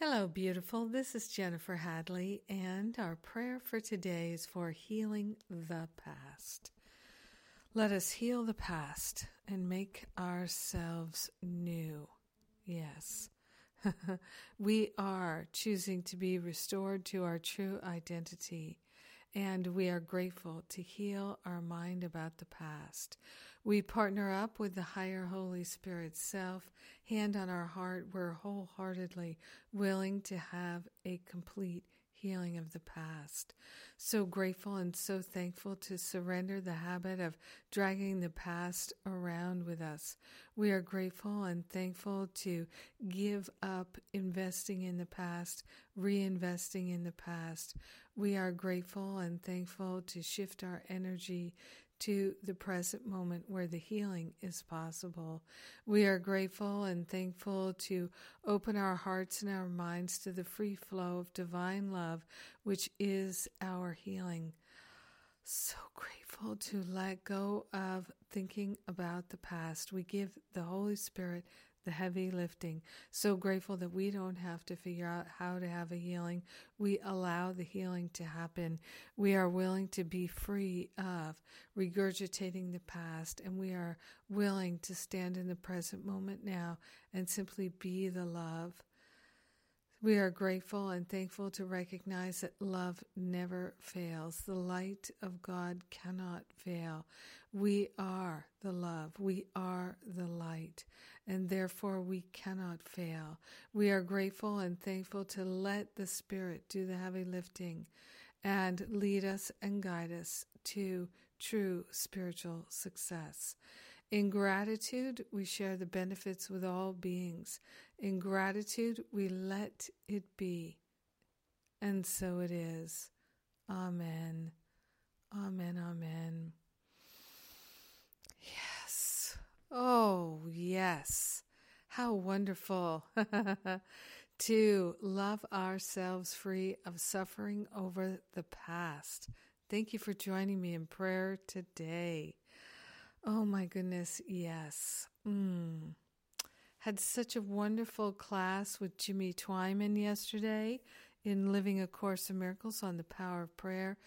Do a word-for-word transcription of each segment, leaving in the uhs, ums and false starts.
Hello, beautiful. This is Jennifer Hadley, and our prayer for today is for healing the past. Let us heal the past and make ourselves new. Yes, we are choosing to be restored to our true identity, and we are grateful to heal our mind about the past. We partner up with the higher Holy Spirit self, hand on our heart. We're wholeheartedly willing to have a complete healing of the past. So grateful and so thankful to surrender the habit of dragging the past around with us. We are grateful and thankful to give up investing in the past, reinvesting in the past. We are grateful and thankful to shift our energy to the present moment where the healing is possible. We are grateful and thankful to open our hearts and our minds to the free flow of divine love, which is our healing. So grateful to let go of thinking about the past. We give the Holy Spirit the heavy lifting. So grateful that we don't have to figure out how to have a healing. We allow the healing to happen. We are willing to be free of regurgitating the past, and we are willing to stand in the present moment now and simply be the love. We are grateful and thankful to recognize that love never fails. The light of God cannot fail. We are the love. We are the light, and therefore we cannot fail. We are grateful and thankful to let the Spirit do the heavy lifting and lead us and guide us to true spiritual success. In gratitude, we share the benefits with all beings. In gratitude, we let it be. And so it is. Amen. Amen, amen. Yes. Oh, yes. How wonderful to love ourselves free of suffering over the past. Thank you for joining me in prayer today. Oh my goodness, yes. Mm. Had such a wonderful class with Jimmy Twyman yesterday in Living a Course in Miracles on the Power of Prayer.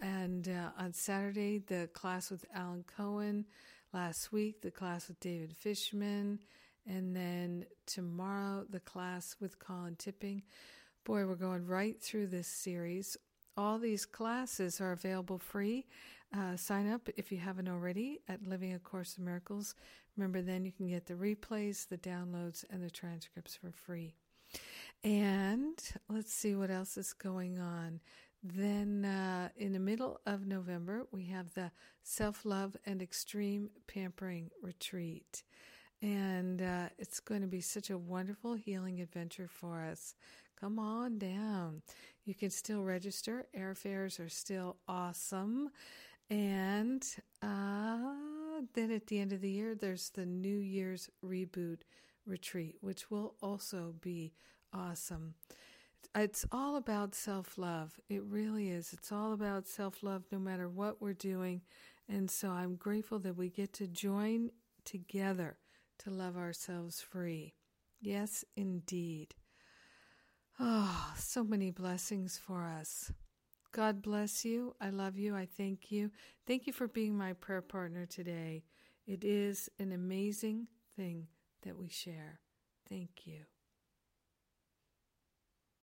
And uh, on Saturday, the class with Alan Cohen. Last week, the class with David Fishman. And then tomorrow, the class with Colin Tipping. Boy, we're going right through this series. All these classes are available free. Uh, sign up if you haven't already at Living a Course in Miracles. Remember, then you can get the replays, the downloads, and the transcripts for free. And let's see what else is going on. Then uh, in the middle of November, we have the Self-Love and Extreme Pampering Retreat. And uh, it's going to be such a wonderful healing adventure for us. Come on down. You can still register. Airfares are still awesome. And uh, then at the end of the year, there's the New Year's Reboot Retreat, which will also be awesome. It's all about self-love. It really is. It's all about self-love no matter what we're doing. And so I'm grateful that we get to join together to love ourselves free. Yes, indeed. Oh, so many blessings for us. God bless you. I love you. I thank you. Thank you for being my prayer partner today. It is an amazing thing that we share. Thank you.